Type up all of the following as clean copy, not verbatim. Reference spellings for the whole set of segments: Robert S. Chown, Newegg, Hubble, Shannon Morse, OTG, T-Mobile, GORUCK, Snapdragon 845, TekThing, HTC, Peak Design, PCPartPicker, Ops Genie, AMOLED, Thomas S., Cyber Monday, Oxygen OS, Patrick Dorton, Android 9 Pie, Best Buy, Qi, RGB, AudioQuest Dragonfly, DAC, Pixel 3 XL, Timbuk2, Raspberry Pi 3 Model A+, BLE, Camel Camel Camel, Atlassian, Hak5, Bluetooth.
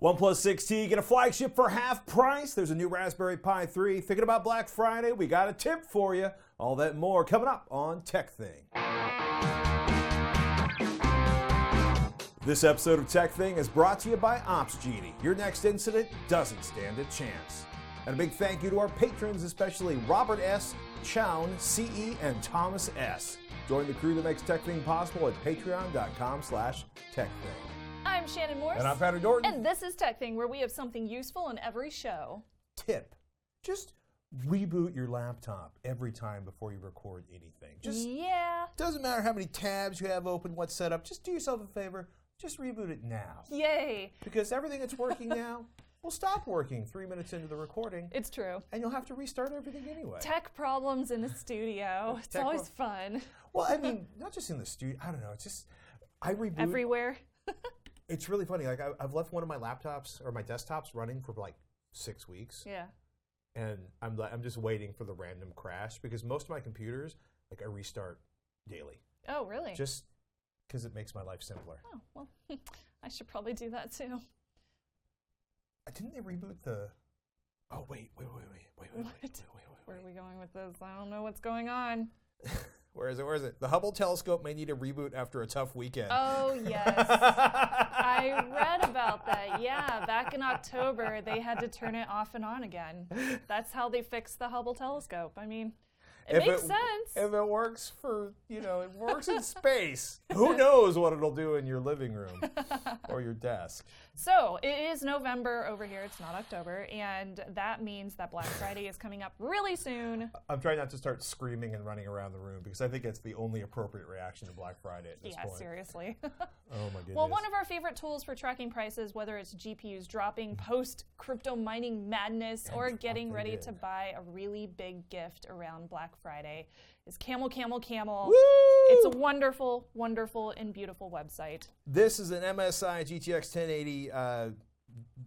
OnePlus 6T, get a flagship for half price. There's a new Raspberry Pi 3. Thinking about Black Friday? We got a tip for you. All that and more coming up on Tech Thing. This episode of Tech Thing is brought to you by Ops Genie. Your next incident doesn't stand a chance. And a big thank you to our patrons, especially Robert S., Chown, CE, and Thomas S. Join the crew that makes Tech Thing possible at patreon.com/techthing. I'm Shannon Morse. And I'm Patrick Dorton. And this is Tech Thing, where we have something useful in every show. Tip. Just reboot your laptop every time before you record anything. Just yeah. Doesn't matter how many tabs you have open, what's set up. Just do yourself a favor. Just reboot it now. Yay. Because everything that's working now will stop working 3 minutes into the recording. It's true. And you'll have to restart everything anyway. Tech problems in the studio. It's always fun. Well, I mean, not just in the studio. I don't know. It's just, I reboot. Everywhere. It's really funny. Like, I've left one of my laptops or my desktops running for like 6 weeks. Yeah. And I'm just waiting for the random crash because most of my computers, like, I restart daily. Oh, really? Just because it makes my life simpler. Oh, well, I should probably do that too. Didn't they reboot the... Oh, wait. Where are we going with this? I don't know what's going on. Where is it? The Hubble telescope may need a reboot after a tough weekend. Oh, yes. I read about that. Yeah, back in October, they had to turn it off and on again. That's how they fixed the Hubble telescope. I mean... It makes sense. If it works for, it works in space. Who knows what it'll do in your living room or your desk. So it is November over here. It's not October. And that means that Black Friday is coming up really soon. I'm trying not to start screaming and running around the room because I think it's the only appropriate reaction to Black Friday at this point. Yeah, seriously. Oh, my goodness. Well, one of our favorite tools for tracking prices, whether it's GPUs dropping post-crypto mining madness or getting ready to buy a really big gift around Black Friday, is Camel Camel Camel. Woo! It's a wonderful, wonderful, and beautiful website. This is an MSI GTX 1080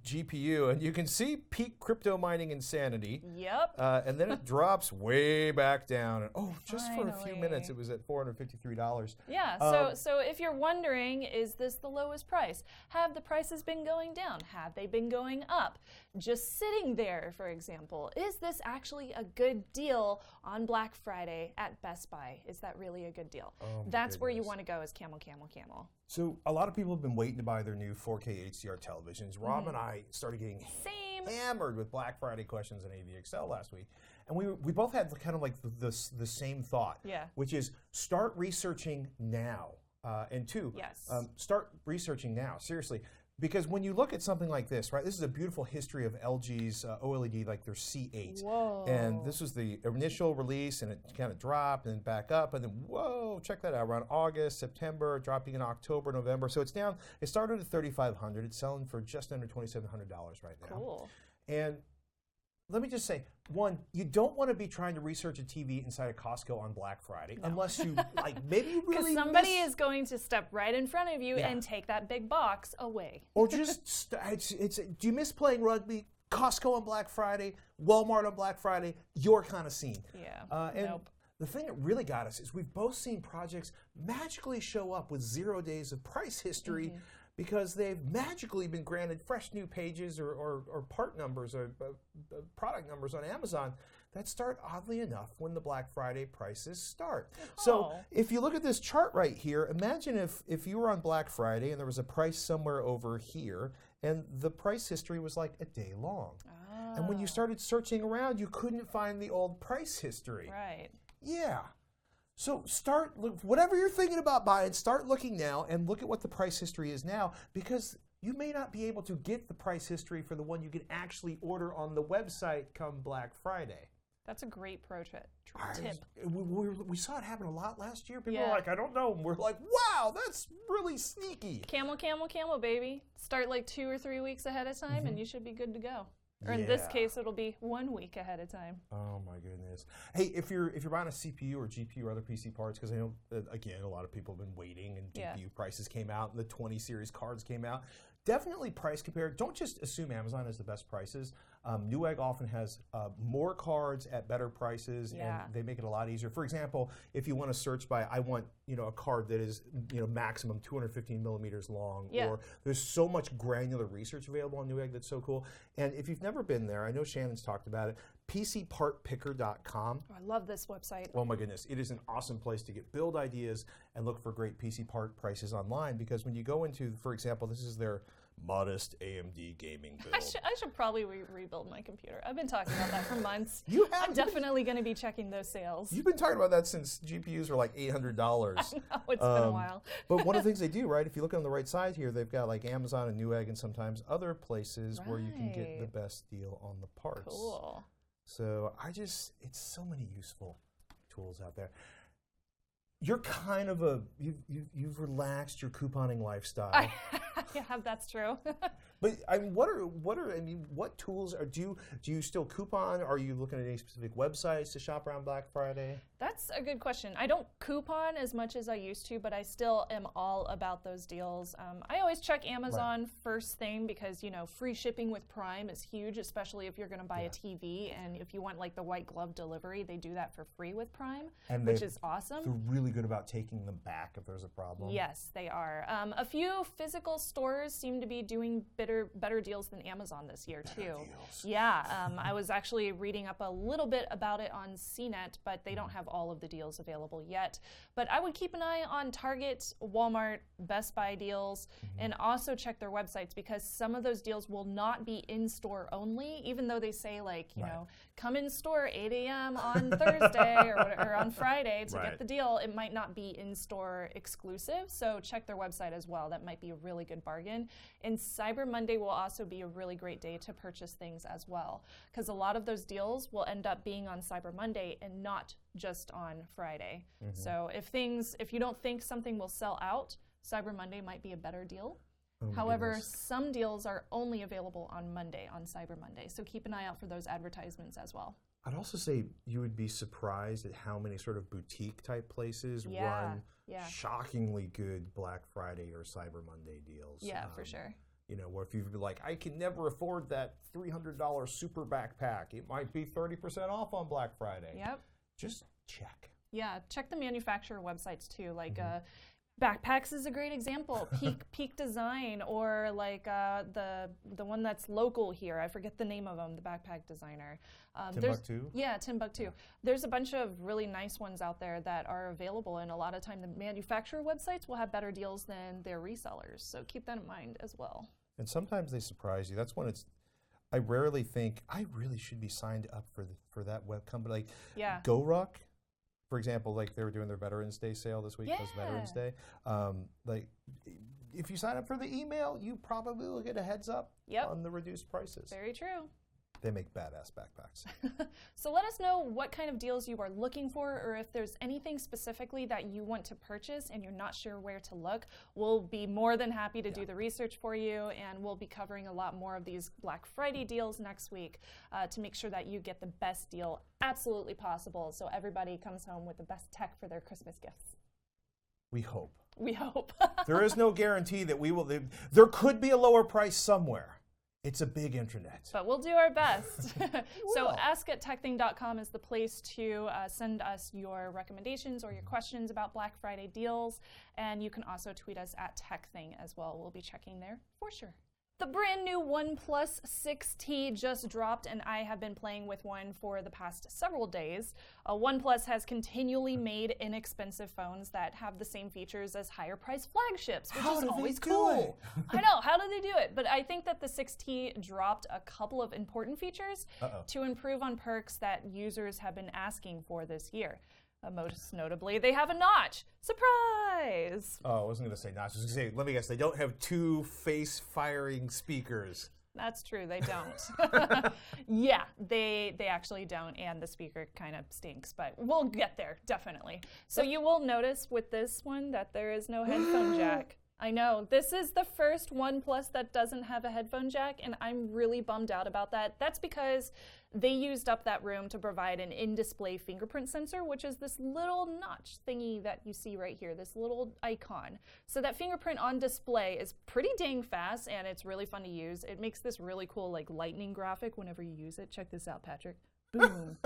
GPU, and you can see peak crypto mining insanity. Yep. And then it drops way back down. And, finally, for a few minutes, it was at $453. Yeah, so if you're wondering, is this the lowest price? Have the prices been going down? Have they been going up? Just sitting there, for example, is this actually a good deal on Black Friday at Best Buy? Is that really a good deal? That's where you want to go, is Camel Camel Camel. So a lot of people have been waiting to buy their new 4K HDR televisions. Rob and I started getting hammered with Black Friday questions in AVXL last week. And we both had kind of like the same thought, which is start researching now. And two, start researching now, seriously. Because when you look at something like this, right, this is a beautiful history of LG's OLED, like their C8. Whoa. And this was the initial release, and it kind of dropped and back up, and then, whoa, check that out, around August, September, dropping in October, November. So it's down, it started at $3,500. It's selling for just under $2,700 right now. Cool. And let me just say, one, you don't want to be trying to research a TV inside of Costco on Black Friday unless you, maybe you really... Because somebody is going to step right in front of you and take that big box away. Or just, do you miss playing rugby? Costco on Black Friday, Walmart on Black Friday, your kind of scene. Yeah, nope. The thing that really got us is we've both seen projects magically show up with 0 days of price history because they've magically been granted fresh new pages or part numbers or product numbers on Amazon that start, oddly enough, when the Black Friday prices start. Oh. So if you look at this chart right here, imagine if you were on Black Friday and there was a price somewhere over here, and the price history was like a day long. Oh. And when you started searching around, you couldn't find the old price history. Right. Yeah. So start, whatever you're thinking about buying, start looking now and look at what the price history is now, because you may not be able to get the price history for the one you can actually order on the website come Black Friday. That's a great pro tip. We saw it happen a lot last year. People were like, I don't know. And we're like, wow, that's really sneaky. Camel, camel, camel, baby. Start like 2 or 3 weeks ahead of time and you should be good to go. Or in this case, it'll be 1 week ahead of time. Oh my goodness! Hey, if you're buying a CPU or GPU or other PC parts, because I know again a lot of people have been waiting, and GPU prices came out, and the 20 series cards came out. Definitely price compare. Don't just assume Amazon has the best prices. Newegg often has more cards at better prices, and they make it a lot easier. For example, if you want to search by, I want a card that is maximum 215 millimeters long, or there's so much granular research available on Newegg that's so cool. And if you've never been there, I know Shannon's talked about it, PCPartPicker.com. Oh, I love this website. Oh my goodness, it is an awesome place to get build ideas and look for great PC part prices online, because when you go into, for example, this is their modest AMD gaming build. I should probably rebuild my computer. I've been talking about that for months. You have. I'm definitely going to be checking those sales. You've been talking about that since GPUs were like $800. I know, it's been a while. But one of the things they do, right, if you look on the right side here, they've got like Amazon and Newegg and sometimes other places where you can get the best deal on the parts. Cool. So it's so many useful tools out there. You're kind of you've relaxed your couponing lifestyle. Yeah, that's true. But I mean, what tools are do you still coupon? Are you looking at any specific websites to shop around Black Friday? That's a good question. I don't coupon as much as I used to, but I still am all about those deals. I always check Amazon first thing, because free shipping with Prime is huge, especially if you're going to buy a TV, and if you want like the white glove delivery, they do that for free with Prime, which is awesome. They're really good about taking them back if there's a problem. Yes, they are. A few physical stores seem to be doing better deals than Amazon this year too. I was actually reading up a little bit about it on CNET, but they don't have all of the deals available yet. But I would keep an eye on Target, Walmart, Best Buy deals, and also check their websites, because some of those deals will not be in store only, even though they say like come in store 8 a.m. on Thursday or on Friday to get the deal. It might not be in store exclusive, so check their website as well. That might be a really good bargain. And Cyber Monday will also be a really great day to purchase things as well, because a lot of those deals will end up being on Cyber Monday and not just on Friday. So if you don't think something will sell out, Cyber Monday might be a better deal. However, some deals are only available on Monday, on Cyber Monday, so keep an eye out for those advertisements as well. I'd also say you would be surprised at how many sort of boutique type places run shockingly good Black Friday or Cyber Monday deals. Yeah, for sure. Where if you'd be like, I can never afford that $300 super backpack, it might be 30% off on Black Friday. Yep. Just check. Yeah, check the manufacturer websites too, like backpacks is a great example. Peak Design, or like the one that's local here. I forget the name of them. The backpack designer. Timbuk2. Yeah, Timbuk2. There's a bunch of really nice ones out there that are available, and a lot of time the manufacturer websites will have better deals than their resellers. So keep that in mind as well. And sometimes they surprise you. That's when it's. I rarely think I really should be signed up for that web company. Like GORUCK. For example, like they were doing their Veterans Day sale this week, because Veterans Day. Like, if you sign up for the email, you probably will get a heads up on the reduced prices. Very true. They make badass backpacks. So let us know what kind of deals you are looking for, or if there's anything specifically that you want to purchase and you're not sure where to look. We'll be more than happy to do the research for you, and we'll be covering a lot more of these Black Friday deals next week to make sure that you get the best deal absolutely possible, so everybody comes home with the best tech for their Christmas gifts. We hope. We hope. There is no guarantee that we will. There could be a lower price somewhere. It's a big internet. But we'll do our best. So ask@techthing.com is the place to send us your recommendations or your questions about Black Friday deals. And you can also tweet us @techthing as well. We'll be checking there for sure. The brand new OnePlus 6T just dropped, and I have been playing with one for the past several days. OnePlus has continually made inexpensive phones that have the same features as higher-priced flagships, which is always cool. I know, how do they do it? But I think that the 6T dropped a couple of important features to improve on perks that users have been asking for this year. Most notably, they have a notch. Surprise! Oh, I wasn't going to say notch. I was going to say, let me guess, they don't have two face-firing speakers. That's true, they don't. They actually don't, and the speaker kind of stinks, but we'll get there, definitely. So you will notice with this one that there is no headphone jack. I know. This is the first OnePlus that doesn't have a headphone jack, and I'm really bummed out about that. That's because they used up that room to provide an in-display fingerprint sensor, which is this little notch thingy that you see right here, this little icon. So that fingerprint on display is pretty dang fast, and it's really fun to use. It makes this really cool like lightning graphic whenever you use it. Check this out, Patrick. Boom.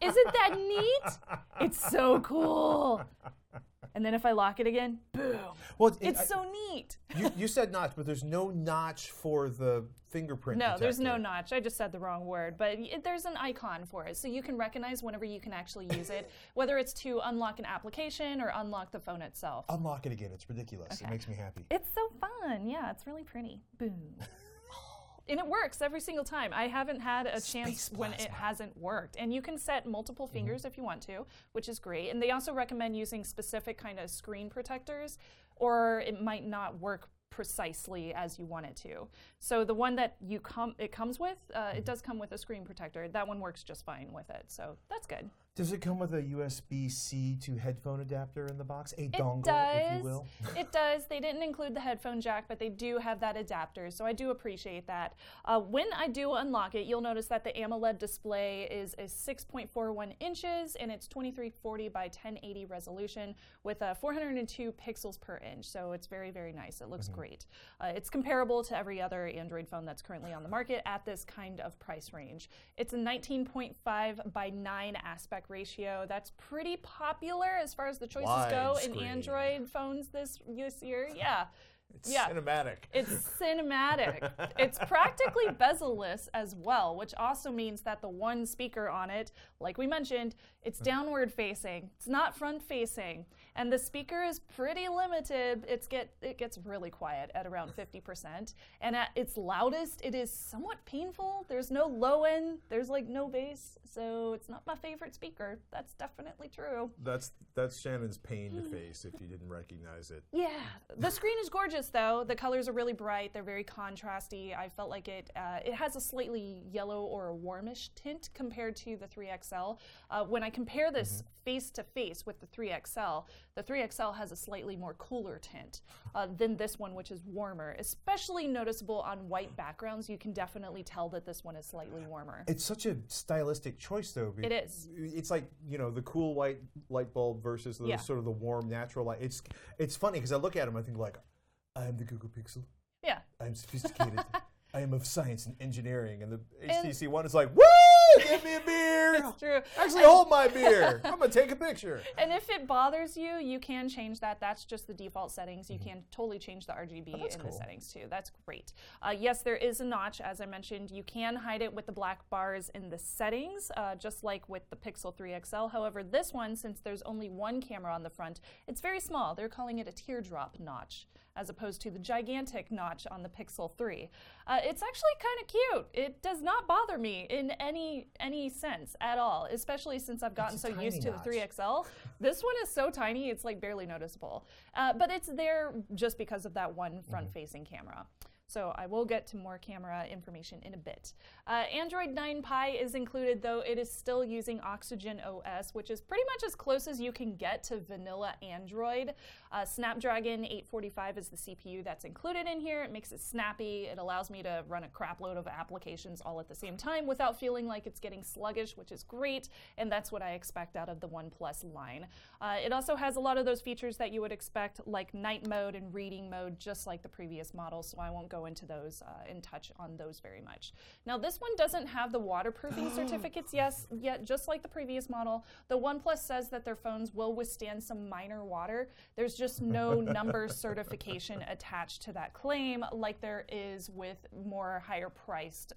Isn't that neat? It's so cool. And then if I lock it again, boom. Well, it's so neat. You said notch, but there's no notch for the fingerprint detector. No, there's no notch. I just said the wrong word. But there's an icon for it, so you can recognize whenever you can actually use it, whether it's to unlock an application or unlock the phone itself. Unlock it again. It's ridiculous. Okay. It makes me happy. It's so fun. Yeah, it's really pretty. Boom. And it works every single time. I haven't had a chance when it hasn't worked. And you can set multiple fingers if you want to, which is great. And they also recommend using specific kind of screen protectors, or it might not work precisely as you want it to. So the one that you it comes with, it does come with a screen protector. That one works just fine with it. So that's good. Does it come with a USB-C to headphone adapter in the box? A dongle, if you will? It does. They didn't include the headphone jack, but they do have that adapter, so I do appreciate that. When I do unlock it, you'll notice that the AMOLED display is 6.41 inches, and it's 2340 by 1080 resolution with 402 pixels per inch, so it's very, very nice. It looks great. It's comparable to every other Android phone that's currently on the market at this kind of price range. It's a 19.5 by 9 aspect ratio. That's pretty popular as far as the choices go in Android phones this year. Yeah. It's cinematic. It's cinematic. It's practically bezel-less as well, which also means that the one speaker on it, like we mentioned, it's downward facing. It's not front facing. And the speaker is pretty limited. It gets really quiet at around 50%. And at its loudest, it is somewhat painful. There's no low end. There's like no bass. So it's not my favorite speaker. That's definitely true. That's Shannon's pain to face if you didn't recognize it. Yeah. The screen is gorgeous. Though the colors are really bright, they're very contrasty. I felt like it has a slightly yellow or a warmish tint compared to the 3XL. When I compare this face to face with the 3XL, the 3XL has a slightly more cooler tint than this one, which is warmer. Especially noticeable on white backgrounds, you can definitely tell that this one is slightly warmer. It's such a stylistic choice, though. It is. It's like the cool white light bulb versus the sort of the warm natural light. It's funny because I look at them, I think like, I am the Google Pixel. Yeah. I'm sophisticated. I am of science and engineering. And the HTC One is like, woo! Give me a beer. It's true. Actually, hold my beer. I'm going to take a picture. And if it bothers you, you can change that. That's just the default settings. You can totally change the RGB in the settings, too. That's great. Yes, there is a notch, as I mentioned. You can hide it with the black bars in the settings, just like with the Pixel 3 XL. However, this one, since there's only one camera on the front, it's very small. They're calling it a teardrop notch, as opposed to the gigantic notch on the Pixel 3. It's actually kind of cute. It does not bother me in any sense at all, especially since I've gotten so used to the 3XL. This one is so tiny, it's like barely noticeable. But it's there just because of that one front-facing camera. So I will get to more camera information in a bit. Android 9 Pie is included, though it is still using Oxygen OS, which is pretty much as close as you can get to vanilla Android. Snapdragon 845 is the CPU that's included in here. It makes it snappy. It allows me to run a crapload of applications all at the same time without feeling like it's getting sluggish, which is great. And that's what I expect out of the OnePlus line. It also has a lot of those features that you would expect, like night mode and reading mode, just like the previous model. So I won't go into those and touch on those very much. Now this one doesn't have the waterproofing certificates yet, just like the previous model. The OnePlus says that their phones will withstand some minor water. There's just no number certification attached to that claim like there is with more higher priced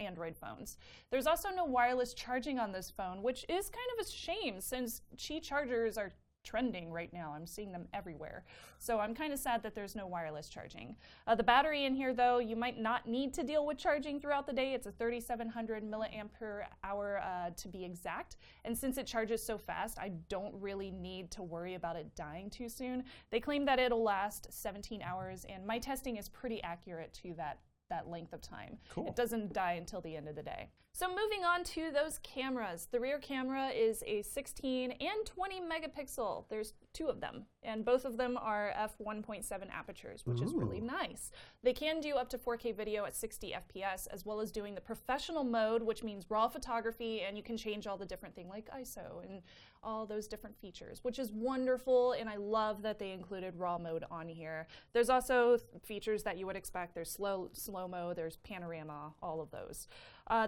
Android phones. There's also no wireless charging on this phone, which is kind of a shame since Qi chargers are trending right now. I'm seeing them everywhere. So I'm kind of sad that there's no wireless charging. The battery in here, though, you might not need to deal with charging throughout the day. It's a 3,700 milliampere hour to be exact. And since it charges so fast, I don't really need to worry about it dying too soon. They claim that it'll last 17 hours, and my testing is pretty accurate to that length of time. Cool. It doesn't die until the end of the day. So moving on to those cameras. The rear camera is a 16 and 20 megapixel. There's two of them, and both of them are f1.7 apertures, which is really nice. They can do up to 4K video at 60 FPS, as well as doing the professional mode, which means raw photography, and you can change all the different things like ISO and all those different features, which is wonderful, and I love that they included raw mode on here. There's also features that you would expect. There's slow-mo, there's panorama, all of those.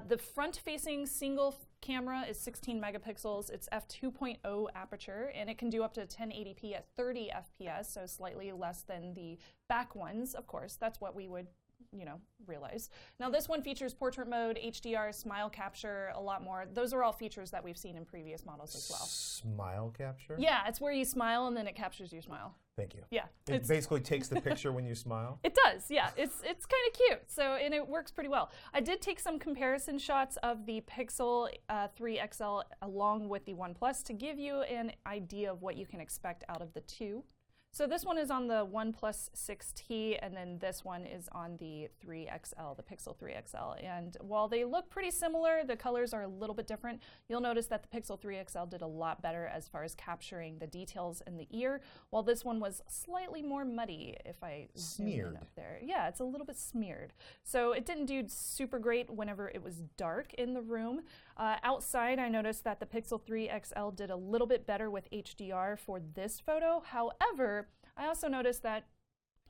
The front-facing single camera is 16 megapixels. It's f2.0 aperture, and it can do up to 1080p at 30 FPS, so slightly less than the back ones, of course. That's what we would, you know, realize. Now, this one features portrait mode, HDR, smile capture, a lot more. Those are all features that we've seen in previous models as well. Smile capture? Yeah, it's where you smile and then it captures your smile. Thank you. Yeah. It basically takes the picture when you smile? It does, yeah. It's kind of cute, so, and it works pretty well. I did take some comparison shots of the Pixel 3 XL along with the OnePlus to give you an idea of what you can expect out of the two. So this one is on the OnePlus 6T, and then this one is on the 3XL, the Pixel 3 XL. And while they look pretty similar, the colors are a little bit different. You'll notice that the Pixel 3 XL did a lot better as far as capturing the details in the ear, while this one was slightly more muddy, if I zoom in up there. Yeah, it's a little bit smeared. So it didn't do super great whenever it was dark in the room. Outside, I noticed that the Pixel 3 XL did a little bit better with HDR for this photo. However, I also noticed that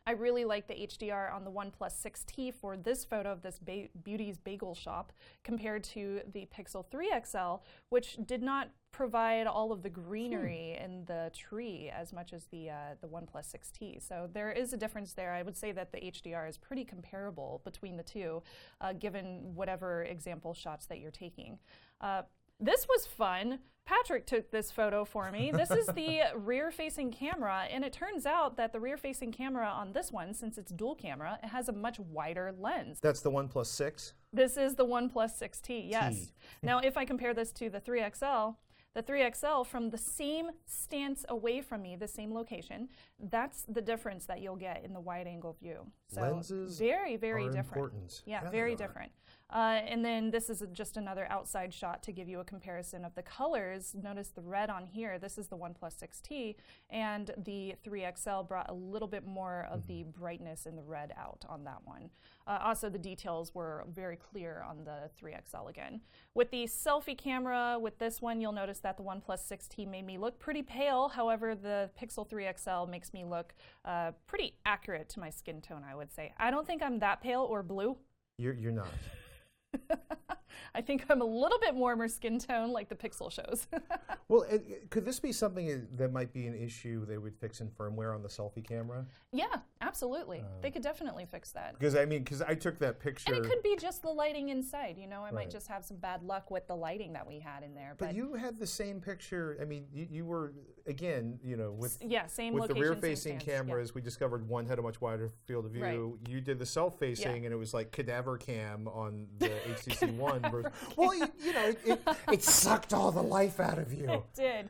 I really like the HDR on the OnePlus 6T for this photo of this Beauty's Bagel Shop compared to the Pixel 3 XL, which did not provide all of the greenery in the tree as much as the OnePlus 6T. So there is a difference there. I would say that the HDR is pretty comparable between the two, given whatever example shots that you're taking. This was fun. Patrick took this photo for me. This is the rear-facing camera, and it turns out that the rear-facing camera on this one, since it's dual camera, it has a much wider lens. That's the OnePlus 6? This is the OnePlus 6T, yes. Now, if I compare this to the 3XL, the 3XL from the same stance away from me, the same location, that's the difference that you'll get in the wide-angle view. So lenses very, very different. Important. Yeah, yeah, very different. And then this is just another outside shot to give you a comparison of the colors. Notice the red on here. This is the OnePlus 6T, and the 3XL brought a little bit more of the brightness in the red out on that one. Also, the details were very clear on the 3XL again. With the selfie camera, with this one, you'll notice that the OnePlus 6T made me look pretty pale. However, the Pixel 3 XL makes me look pretty accurate to my skin tone, I would say. I don't think I'm that pale or blue. You're not. I think I'm a little bit warmer skin tone, like the Pixel shows. Well, could this be something that might be an issue they would fix in firmware on the selfie camera? Yeah, absolutely. They could definitely fix that. Because I took that picture. And it could be just the lighting inside. You know, I might just have some bad luck with the lighting that we had in there. But you had the same picture. I mean, you were, again, you know, with the rear-facing cameras, we discovered one had a much wider field of view. Right. You did the self-facing, and it was like cadaver cam on the HTC One. Well, you know, it sucked all the life out of you. It did.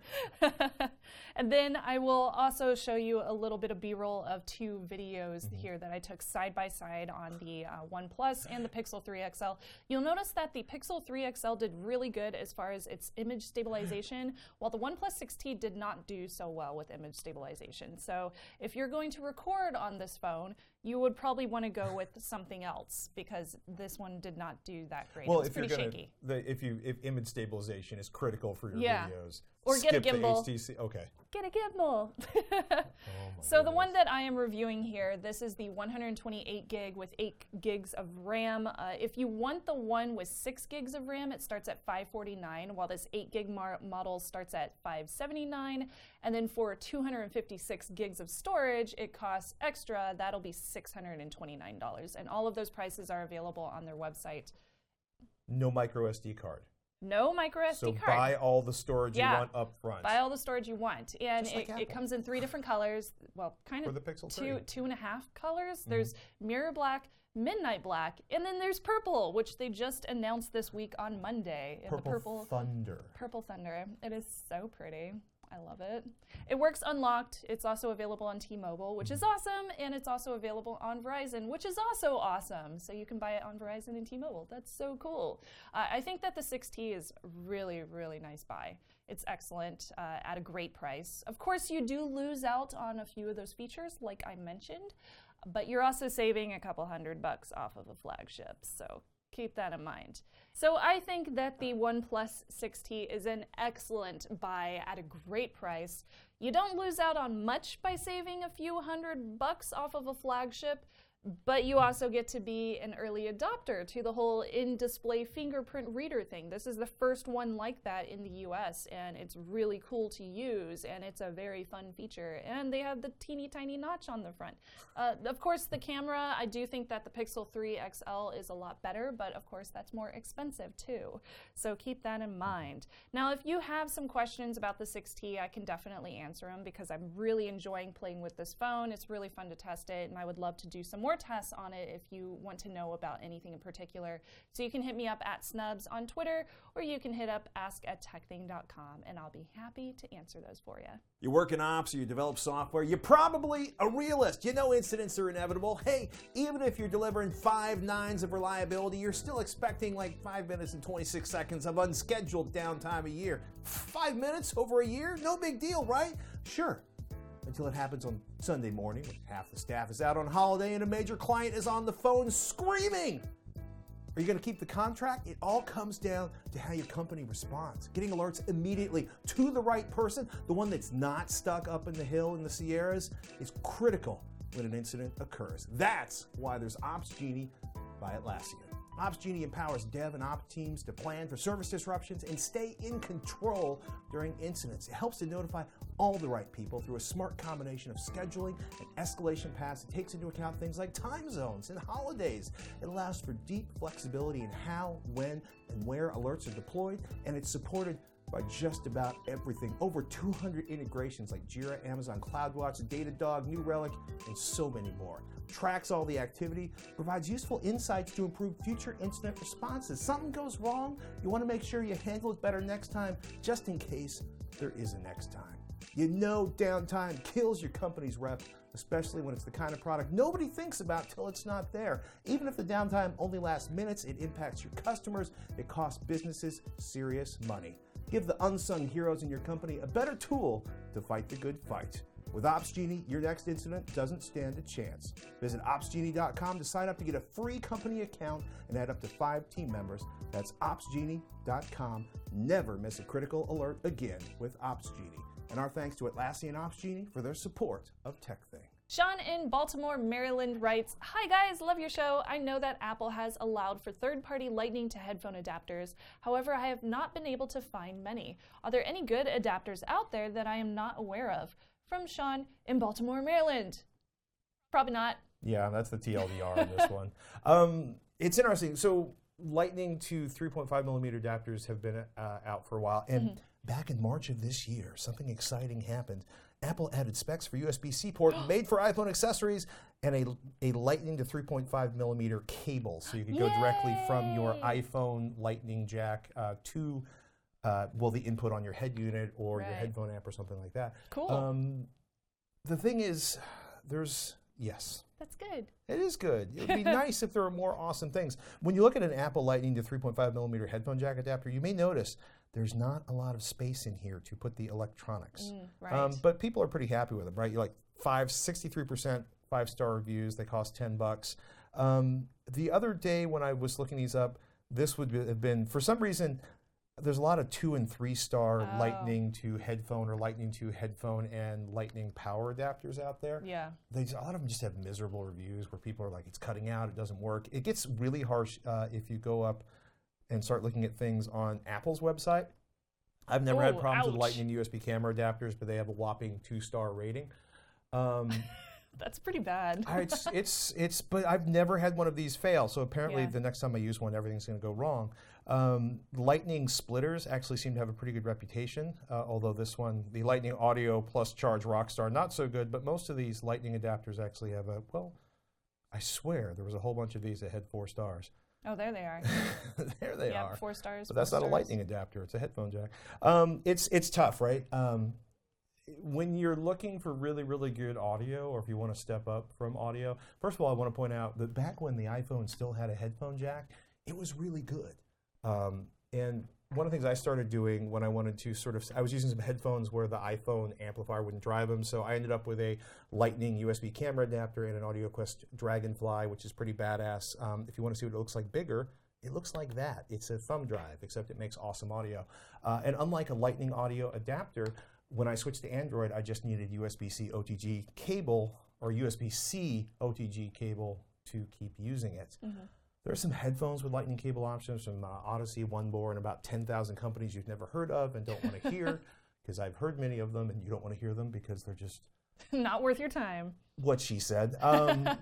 And then I will also show you a little bit of B-roll of two videos here that I took side by side on the OnePlus and the Pixel 3 XL. You'll notice that the Pixel 3 XL did really good as far as its image stabilization, while the OnePlus 6T did not do so well with image stabilization. So if you're going to record on this phone, you would probably want to go with something else because this one did not do that great. Well, if image stabilization is critical for your videos, or skip get a gimbal. The HTC. Okay. Get a gimbal. The one that I am reviewing here, this is the 128 gig with 8 gigs of RAM. If you want the one with 6 gigs of RAM, it starts at $549, while this 8 gig model starts at $579. And then for 256 gigs of storage, it costs extra. That'll be $629. And all of those prices are available on their website. No micro SD card. No micro SD card. So buy all the storage you want up front. Buy all the storage you want. And it comes in 3 different colors. Well, kind of two and a half colors. There's mirror black, midnight black, and then there's purple, which they just announced this week on Monday. Purple Thunder. Purple Thunder. It is so pretty. I love it. It works unlocked. It's also available on T-Mobile, which is awesome, and it's also available on Verizon, which is also awesome. So you can buy it on Verizon and T-Mobile. That's so cool. I think that the 6T is really, really nice buy. It's excellent at a great price. Of course, you do lose out on a few of those features, like I mentioned, but you're also saving a couple $100 off of a flagship. So keep that in mind. So I think that the OnePlus 6T is an excellent buy at a great price. You don't lose out on much by saving a few $100 off of a flagship, but you also get to be an early adopter to the whole in-display fingerprint reader thing. This is the first one like that in the US, and it's really cool to use, and it's a very fun feature. And they have the teeny tiny notch on the front. Of course, the camera, I do think that the Pixel 3 XL is a lot better, but of course, that's more expensive too. So keep that in mind. Now, if you have some questions about the 6T, I can definitely answer them because I'm really enjoying playing with this phone. It's really fun to test it, and I would love to do some more tests on it if you want to know about anything in particular. So you can hit me up at Snubs on Twitter, or you can hit up ask@techthing.com, and I'll be happy to answer those for you. You work in ops, or you develop software, you're probably a realist. You know incidents are inevitable. Hey, even if you're delivering 5 nines of reliability, you're still expecting like 5 minutes and 26 seconds of unscheduled downtime a year. 5 minutes over a year? No big deal, right? Sure. Until it happens on Sunday morning when half the staff is out on holiday and a major client is on the phone screaming. Are you going to keep the contract? It all comes down to how your company responds. Getting alerts immediately to the right person, the one that's not stuck up in the hill in the Sierras, is critical when an incident occurs. That's why there's Ops Genie by Atlassian. Ops Genie empowers dev and op teams to plan for service disruptions and stay in control during incidents. It helps to notify all the right people through a smart combination of scheduling and escalation paths. It takes into account things like time zones and holidays. It allows for deep flexibility in how, when, and where alerts are deployed, and it's supported by just about everything. Over 200 integrations like Jira, Amazon CloudWatch, Datadog, New Relic, and so many more. Tracks all the activity, provides useful insights to improve future incident responses. Something goes wrong, you want to make sure you handle it better next time, just in case there is a next time. You know downtime kills your company's rep, especially when it's the kind of product nobody thinks about till it's not there. Even if the downtime only lasts minutes, it impacts your customers, it costs businesses serious money. Give the unsung heroes in your company a better tool to fight the good fight. With Ops Genie, your next incident doesn't stand a chance. Visit opsgenie.com to sign up to get a free company account and add up to 5 team members. That's opsgenie.com. Never miss a critical alert again with Ops Genie. And our thanks to Atlassian Ops Genie for their support of TechThing. Sean in Baltimore, Maryland writes, "Hi guys, love your show. I know that Apple has allowed for third-party lightning to headphone adapters. However, I have not been able to find many. Are there any good adapters out there that I am not aware of?" From Sean in Baltimore, Maryland. Probably not. Yeah, that's the TLDR on this one. It's interesting. So lightning to 3.5 millimeter adapters have been out for a while. And back in March of this year, something exciting happened. Apple added specs for USB-C port made for iPhone accessories and a lightning to 3.5 millimeter cable. So you could go directly from your iPhone lightning jack to the input on your head unit or your headphone amp or something like that. Cool. The thing is, there's... Yes. That's good. It is good. It would be nice if there were more awesome things. When you look at an Apple lightning to 3.5 millimeter headphone jack adapter, you may notice there's not a lot of space in here to put the electronics. But people are pretty happy with them, right? You're like 63% 5-star reviews. They cost $10. The other day when I was looking these up, this would have been, for some reason, there's a lot of 2- and 3-star lightning to headphone or lightning to headphone and lightning power adapters out there. Yeah. A lot of them just have miserable reviews where people are like, it's cutting out, it doesn't work. It gets really harsh if you go up and start looking at things on Apple's website. I've never had problems with lightning USB camera adapters, but they have a whopping 2-star rating. That's pretty bad. But I've never had one of these fail. So apparently the next time I use one, everything's going to go wrong. Lightning splitters actually seem to have a pretty good reputation. Although this one, the Lightning Audio Plus Charge Rockstar, not so good. But most of these lightning adapters actually have a, I swear there was a whole bunch of these that had 4 stars. Oh, there they are. There they are. 4 stars. But that's not a lightning adapter. It's a headphone jack. It's tough, right? when you're looking for really, really good audio, or if you want to step up from audio, first of all, I want to point out that back when the iPhone still had a headphone jack, it was really good. And one of the things I started doing when I wanted to sort of, I was using some headphones where the iPhone amplifier wouldn't drive them, so I ended up with a Lightning USB camera adapter and an AudioQuest Dragonfly, which is pretty badass. If you want to see what it looks like bigger, it looks like that. It's a thumb drive, except it makes awesome audio. And unlike a Lightning audio adapter, when I switched to Android, I just needed USB-C OTG cable, or USB-C OTG cable to keep using it. Mm-hmm. There are some headphones with lightning cable options from Odyssey, Oneboard, and about 10,000 companies you've never heard of and don't want to hear, because I've heard many of them, and you don't want to hear them because they're just... not worth your time. What she said.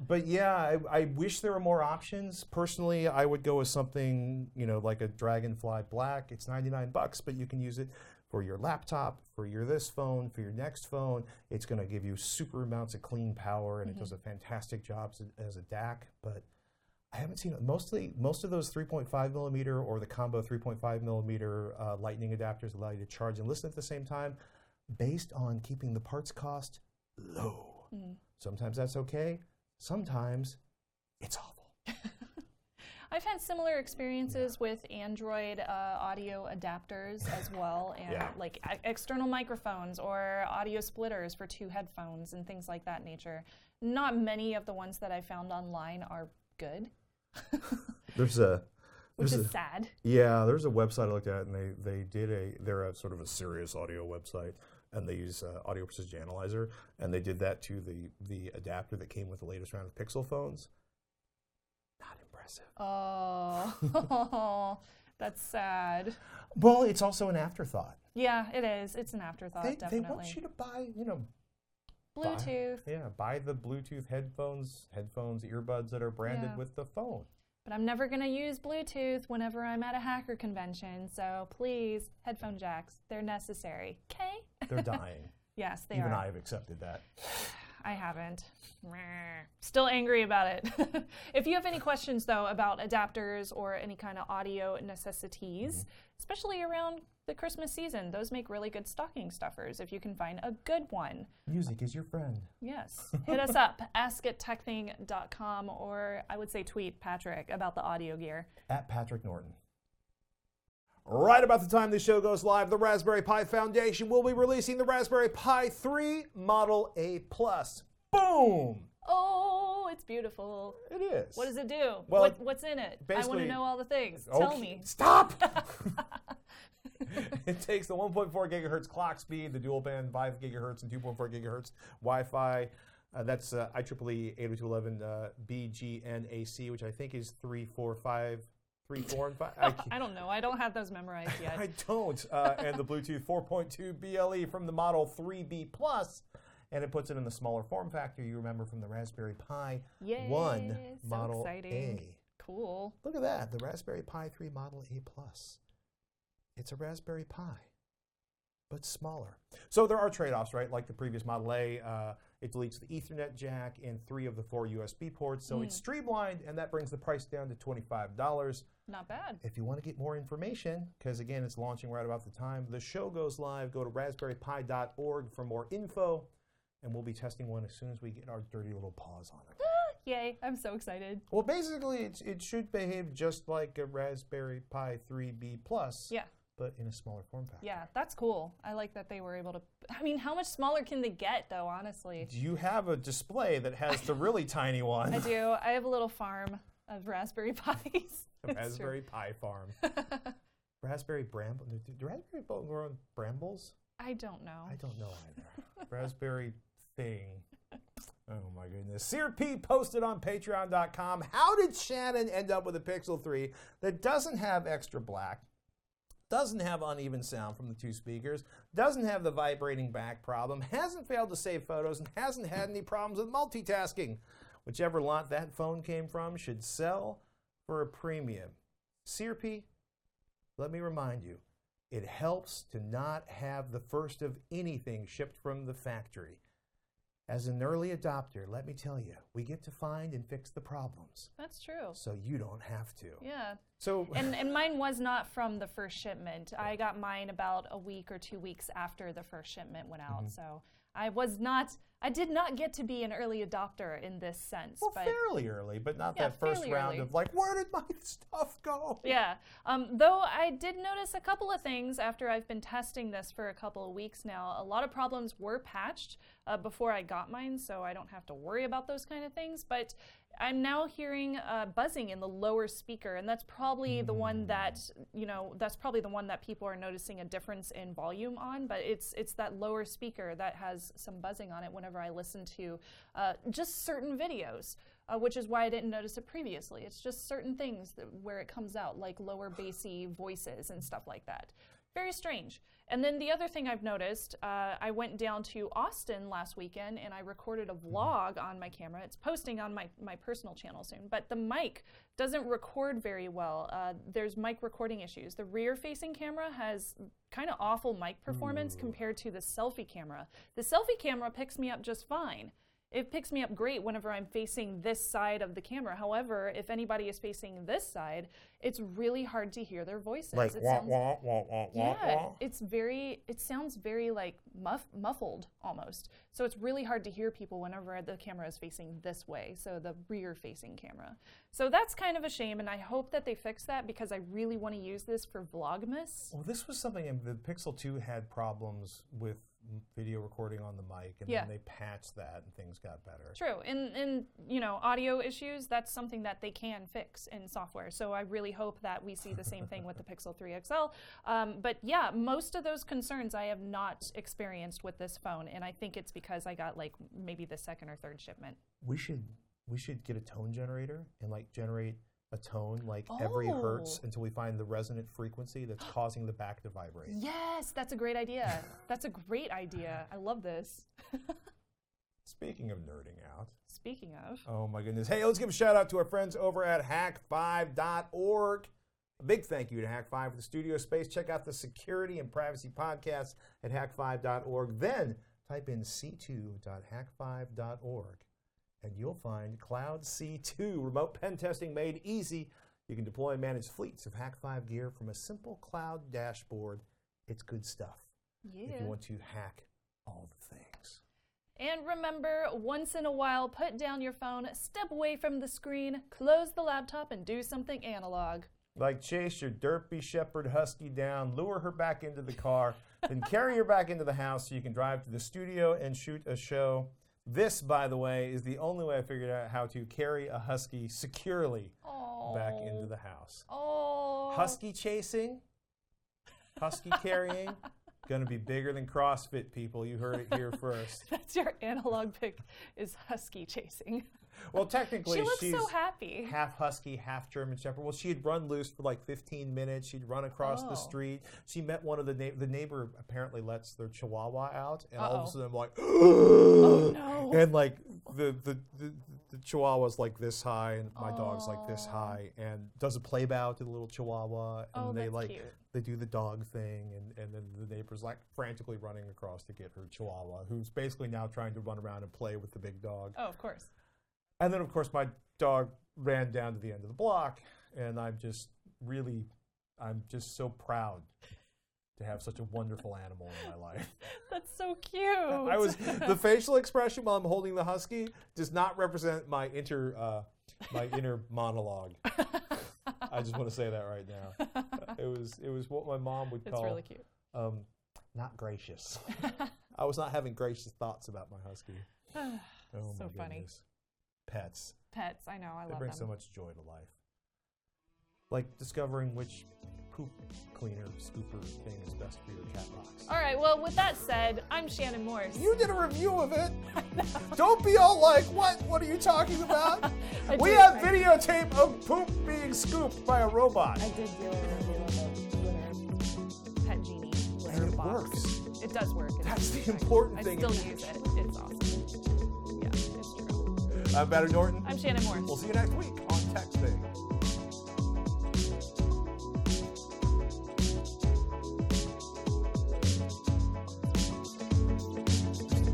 But yeah, I wish there were more options. Personally, I would go with something, you know, like a Dragonfly Black. It's $99, but you can use it for your laptop, for your this phone, for your next phone. It's going to give you super amounts of clean power, and mm-hmm. it does a fantastic job as a DAC, but I haven't seen it. Most of those 3.5 millimeter or the combo 3.5 millimeter lightning adapters allow you to charge and listen at the same time based on keeping the parts cost low. Mm. Sometimes that's okay. Sometimes it's awful. I've had similar experiences with Android audio adapters as well, and like external microphones or audio splitters for two headphones and things like that nature. Not many of the ones that I found online are good. Which is sad. Yeah, there's a website I looked at, and they're a sort of a serious audio website, and they use Audio Precision Analyzer, and they did that to the adapter that came with the latest round of Pixel phones. Not impressive. Oh, that's sad. Well, it's also an afterthought. Yeah, it is. It's an afterthought, definitely. They want you to buy, you know, Bluetooth. Buy the Bluetooth headphones, earbuds that are branded with the phone. But I'm never going to use Bluetooth whenever I'm at a hacker convention, so please, headphone jacks, they're necessary, okay? They're dying. Yes, they are. Even I have accepted that. I haven't. Still angry about it. If you have any questions, though, about adapters or any kind of audio necessities, especially around the Christmas season, those make really good stocking stuffers if you can find a good one. Music is your friend. Yes. Hit us up, ask@techthing.com, or I would say tweet Patrick about the audio gear. @PatrickNorton. Right about the time this show goes live, the Raspberry Pi Foundation will be releasing the Raspberry Pi 3 Model A+. Boom! Oh, it's beautiful. It is. What does it do? Well, what's in it? I want to know all the things. Okay. Tell me. Stop! It takes the 1.4 gigahertz clock speed, the dual band 5 gigahertz and 2.4 gigahertz Wi-Fi. That's IEEE 802.11 BGNAC, which I think is 3, 4, 5. I don't know. I don't have those memorized yet. I don't. And the Bluetooth 4.2 BLE from the Model 3B Plus, and it puts it in the smaller form factor you remember from the Raspberry Pi 1 Model A. Cool. Look at that. The Raspberry Pi 3 Model A Plus. It's a Raspberry Pi, but smaller. So there are trade-offs, right? Like the previous Model A, it deletes the Ethernet jack and 3 of the 4 USB ports, so it's streamlined, and that brings the price down to $25. Not bad. If you want to get more information, because again, it's launching right about the time the show goes live, go to raspberrypi.org for more info, and we'll be testing one as soon as we get our dirty little paws on it. Yay, I'm so excited. Well, basically, it should behave just like a Raspberry Pi 3B Plus, but in a smaller form factor. Yeah, that's cool. I like that they were able to, I mean, how much smaller can they get, though, honestly? Do you have a display that has the really tiny one? I do. I have a little farm of Raspberry Pis. A Raspberry Pi farm. Raspberry Bramble. Do Raspberry grow on brambles? I don't know. I don't know either. Raspberry thing. Oh my goodness. Seer P posted on Patreon.com, how did Shannon end up with a Pixel 3 that doesn't have extra black, doesn't have uneven sound from the two speakers, doesn't have the vibrating back problem, hasn't failed to save photos, and hasn't had any problems with multitasking? Whichever lot that phone came from should sell for a premium. Seer P, let me remind you, it helps to not have the first of anything shipped from the factory. As an early adopter, let me tell you, we get to find and fix the problems. That's true. So you don't have to. Yeah. So and mine was not from the first shipment. Yeah. I got mine about a week or 2 weeks after the first shipment went out. Mm-hmm. So I did not get to be an early adopter in this sense. Well, but fairly early, but not that first round of like, where did my stuff go? Yeah. Though I did notice a couple of things after I've been testing this for a couple of weeks now. A lot of problems were patched before I got mine, so I don't have to worry about those kind of things. But I'm now hearing buzzing in the lower speaker, and that's probably the one that, that's probably the one that people are noticing a difference in volume on, but it's that lower speaker that has some buzzing on it whenever I listen to just certain videos, which is why I didn't notice it previously. It's just certain things where it comes out, like lower bassy voices and stuff like that. Very strange. And then the other thing I've noticed, I went down to Austin last weekend and I recorded a vlog on my camera. It's posting on my personal channel soon, but the mic doesn't record very well. There's mic recording issues. The rear-facing camera has kind of awful mic performance compared to the selfie camera. The selfie camera picks me up just fine. It picks me up great whenever I'm facing this side of the camera. However, if anybody is facing this side, it's really hard to hear their voices. Like wah, wah, wah, wah, wah. It sounds very like muffled almost. So it's really hard to hear people whenever the camera is facing this way, so the rear-facing camera. So that's kind of a shame, and I hope that they fix that because I really want to use this for Vlogmas. Well, this was something, the Pixel 2 had problems with video recording on the mic, and then they patched that and things got better. True, and audio issues, that's something that they can fix in software. So I really hope that we see the same thing with the Pixel 3 XL. But yeah, most of those concerns I have not experienced with this phone, and I think it's because I got like maybe the second or third shipment. We should get a tone generator and like generate a tone like every hertz until we find the resonant frequency that's causing the back to vibrate. Yes, that's a great idea. That's a great idea. I love this. Speaking of nerding out. Speaking of. Oh my goodness. Hey, let's give a shout out to our friends over at Hak5.org. A big thank you to Hak5 for the studio space. Check out the security and privacy podcast at Hak5.org. Then type in c2.hak5.org. and you'll find Cloud C2, remote pen testing made easy. You can deploy and manage fleets of Hak5 gear from a simple cloud dashboard. It's good stuff. Yeah. If you want to hack all the things. And remember, once in a while, put down your phone, step away from the screen, close the laptop, and do something analog. Like chase your derpy shepherd husky down, lure her back into the car, then carry her back into the house so you can drive to the studio and shoot a show. This, by the way, is the only way I figured out how to carry a husky securely back into the house. Husky chasing, husky carrying, going to be bigger than CrossFit, people. You heard it here first. That's your analog pick, is husky chasing. Well, technically, she's so happy. Half husky, half German Shepherd. Well, she had run loose for like 15 minutes. She'd run across the street. She met one of the neighbor apparently lets their Chihuahua out, and all of a sudden I'm like, oh no! And like the Chihuahua's like this high, and my dog's like this high, and does a play bow to the little Chihuahua, and they like cute. They do the dog thing, and then the neighbor's like frantically running across to get her Chihuahua, who's basically now trying to run around and play with the big dog. Oh, of course. And then, of course, my dog ran down to the end of the block, and I'm just so proud to have such a wonderful animal in my life. That's so cute. The facial expression while I'm holding the husky does not represent my inner monologue. I just want to say that right now. It was what my mom would call. It's really cute. Not gracious. I was not having gracious thoughts about my husky. So funny. Pets, I know, I love them. They bring so much joy to life. Like discovering which poop cleaner, scooper thing is best for your cat box. All right, well, with that said, I'm Shannon Morse. You did a review of it. I know. Don't be all like, what are you talking about? We have videotape of poop being scooped by a robot. I did do a review of a Pet Genie litter box. It works. It does work. That's the important thing. I still use it. It's awesome. I'm Patrick Dorton. I'm Shannon Morse. We'll see you next week on TechSpin.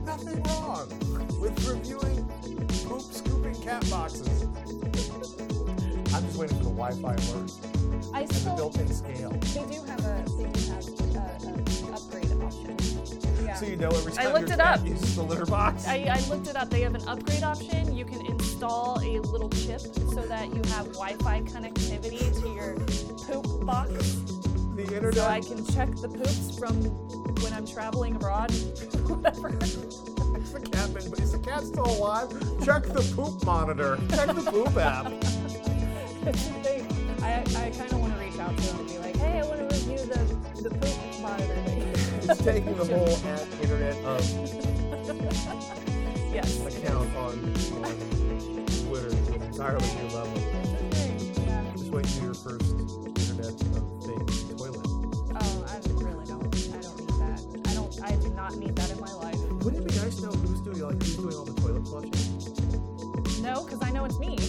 Nothing wrong with boxes. I'm just waiting for the Wi-Fi alert. It's a built-in scale. They do have an upgrade option. Yeah. So you know every time your cat uses the litter box? I looked it up. They have an upgrade option. You can install a little chip so that you have Wi-Fi connectivity to your poop box. The internet. So I can check the poops from when I'm traveling abroad. Whatever. The cat, but is the cat still alive? Check the poop monitor. Check the poop app. I kind of want to reach out to them and be like, hey, I want to review the poop monitor thing. It's taking the whole internet up. Yes. Account on Twitter to an entirely new level. Yeah. Just wait for your first internet thing. Toilet. Oh, I really don't. I don't need that. I do not need that in my life. Wouldn't it be nice to know who's doing all the toilet flushing? No, because I know it's me.